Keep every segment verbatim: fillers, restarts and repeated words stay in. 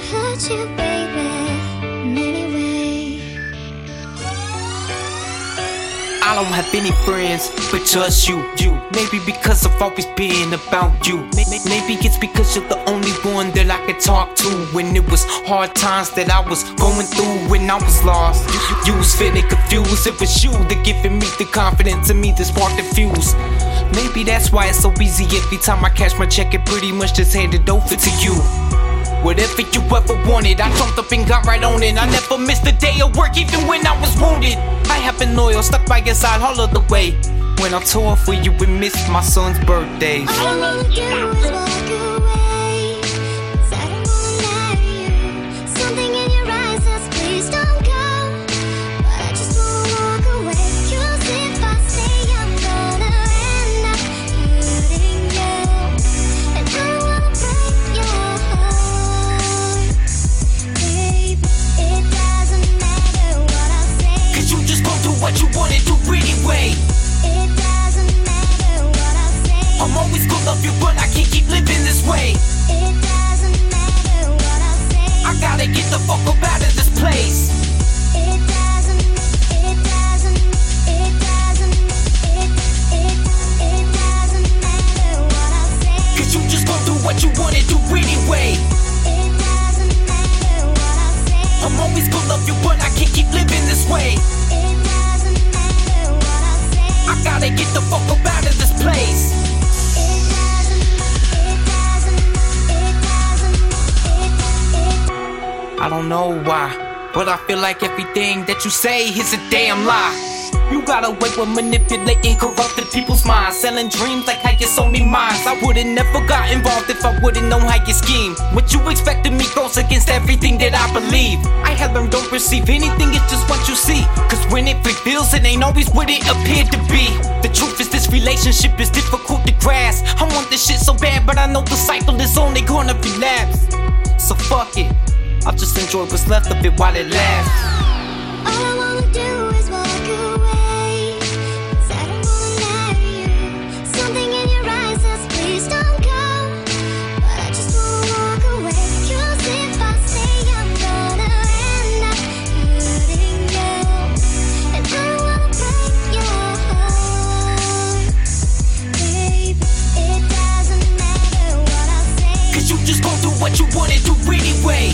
to hurt you, baby, in any way. I don't have any friends, but just you, you. Maybe because I've always been about you. Maybe it's because you're the only one that I could talk to. When it was hard times that I was going through, when I was lost, you was feeling confused. It was you that giving me the confidence in me that sparked the fuse. Maybe that's why it's so easy. Every time I cash my check, it pretty much just handed over to you. Whatever you ever wanted, I jumped up and got right on it. I never missed a day of work, even when I was wounded. I have been loyal, stuck by your side all of the way. When I tore for you, we missed my son's birthdays. I need you to walk away, cause I don't wanna lie to you. Something in your eyes says please don't go, but I just wanna walk away. Cause if I stay, I'm gonna end up hurting you, and I don't wanna break your heart. Babe, it doesn't matter what I say, cause you just gon' do what you wanna do anyway. I'm always gonna love you, but I can't keep living this way. It doesn't matter what I say, I gotta get the fuck up out of this place. It doesn't, it doesn't, it doesn't, it, it, it doesn't matter what I say, cause you just gon' do what you wanna do anyway. It doesn't matter what I say, I'm always gonna love you, but I can't keep living this way. It doesn't matter what I say, I gotta get the fuck up out of this place. I don't know why, but I feel like everything that you say is a damn lie. You got away with manipulating, corrupting people's minds, selling dreams like how you sold me mines. I would've never got involved if I would've known how you scheme. What you expected me goes against everything that I believe. I have learned, don't receive anything, it's just what you see. Cause when it reveals, it ain't always what it appeared to be. The truth is this relationship is difficult to grasp. I want this shit so bad, but I know the cycle is only gonna relapse. So fuck it, I'll just enjoy what's left of it while it lasts. All I wanna do is walk away, cause I don't wanna lie to you. Something in your eyes says please don't go, but I just wanna walk away. Cause if I stay, I'm gonna end up hurting you, and I don't wanna break your heart. Babe, it doesn't matter what I say, cause you just gon' do what you wanna do anyway.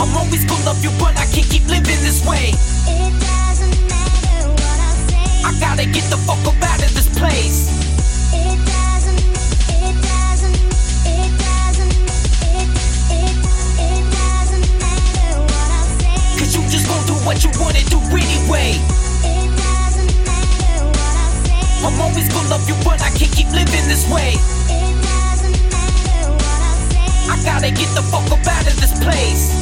I'm always gonna love you, but I can't keep living this way. It doesn't matter what I say, I gotta get the fuck up out of this place. It doesn't, it doesn't, it doesn't, it, it, it doesn't matter what I say, cause you just gon' do what you wanna do anyway. It doesn't matter what I say, I'm always gonna love you, but I can't keep living this way. It doesn't matter what I say, I gotta get the fuck up out of this place.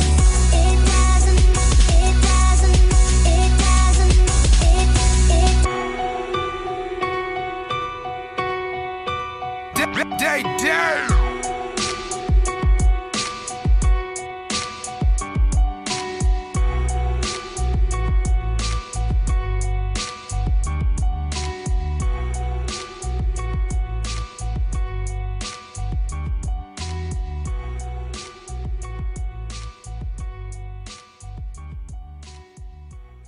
Day, day.